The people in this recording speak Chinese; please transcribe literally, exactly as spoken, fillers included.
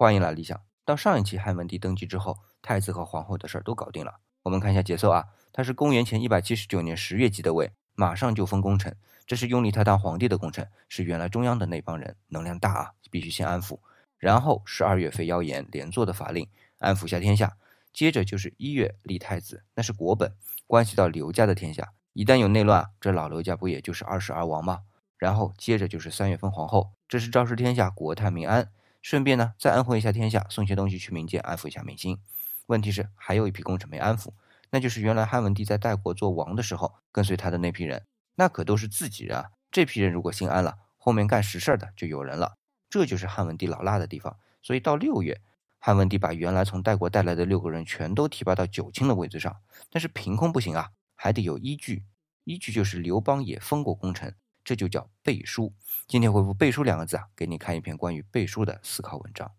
欢迎了理想。到上一期汉文帝登基之后，太子和皇后的事儿都搞定了。我们看一下节奏啊，他是公元前一百七十九年十月即的位，马上就封功臣，这是拥立他当皇帝的功臣，是原来中央的那帮人能量大啊，必须先安抚。然后十二月废妖言连坐的法令，安抚下天下。接着就是一月立太子，那是国本，关系到刘家的天下，一旦有内乱，这老刘家不也就是二十二王吗？然后接着就是三月封皇后，这是昭示天下，国泰民安。顺便呢，再安抚一下天下，送些东西去民间，安抚一下民心。问题是还有一批功臣没安抚，那就是原来汉文帝在代国做王的时候跟随他的那批人，那可都是自己人啊。这批人如果心安了，后面干实事的就有人了，这就是汉文帝老辣的地方。所以到六月，汉文帝把原来从代国带来的六个人全都提拔到九卿的位置上，但是凭空不行啊，还得有依据。依据就是刘邦也封过功臣，这就叫背书。今天回复背书两个字啊，给你看一篇关于背书的思考文章。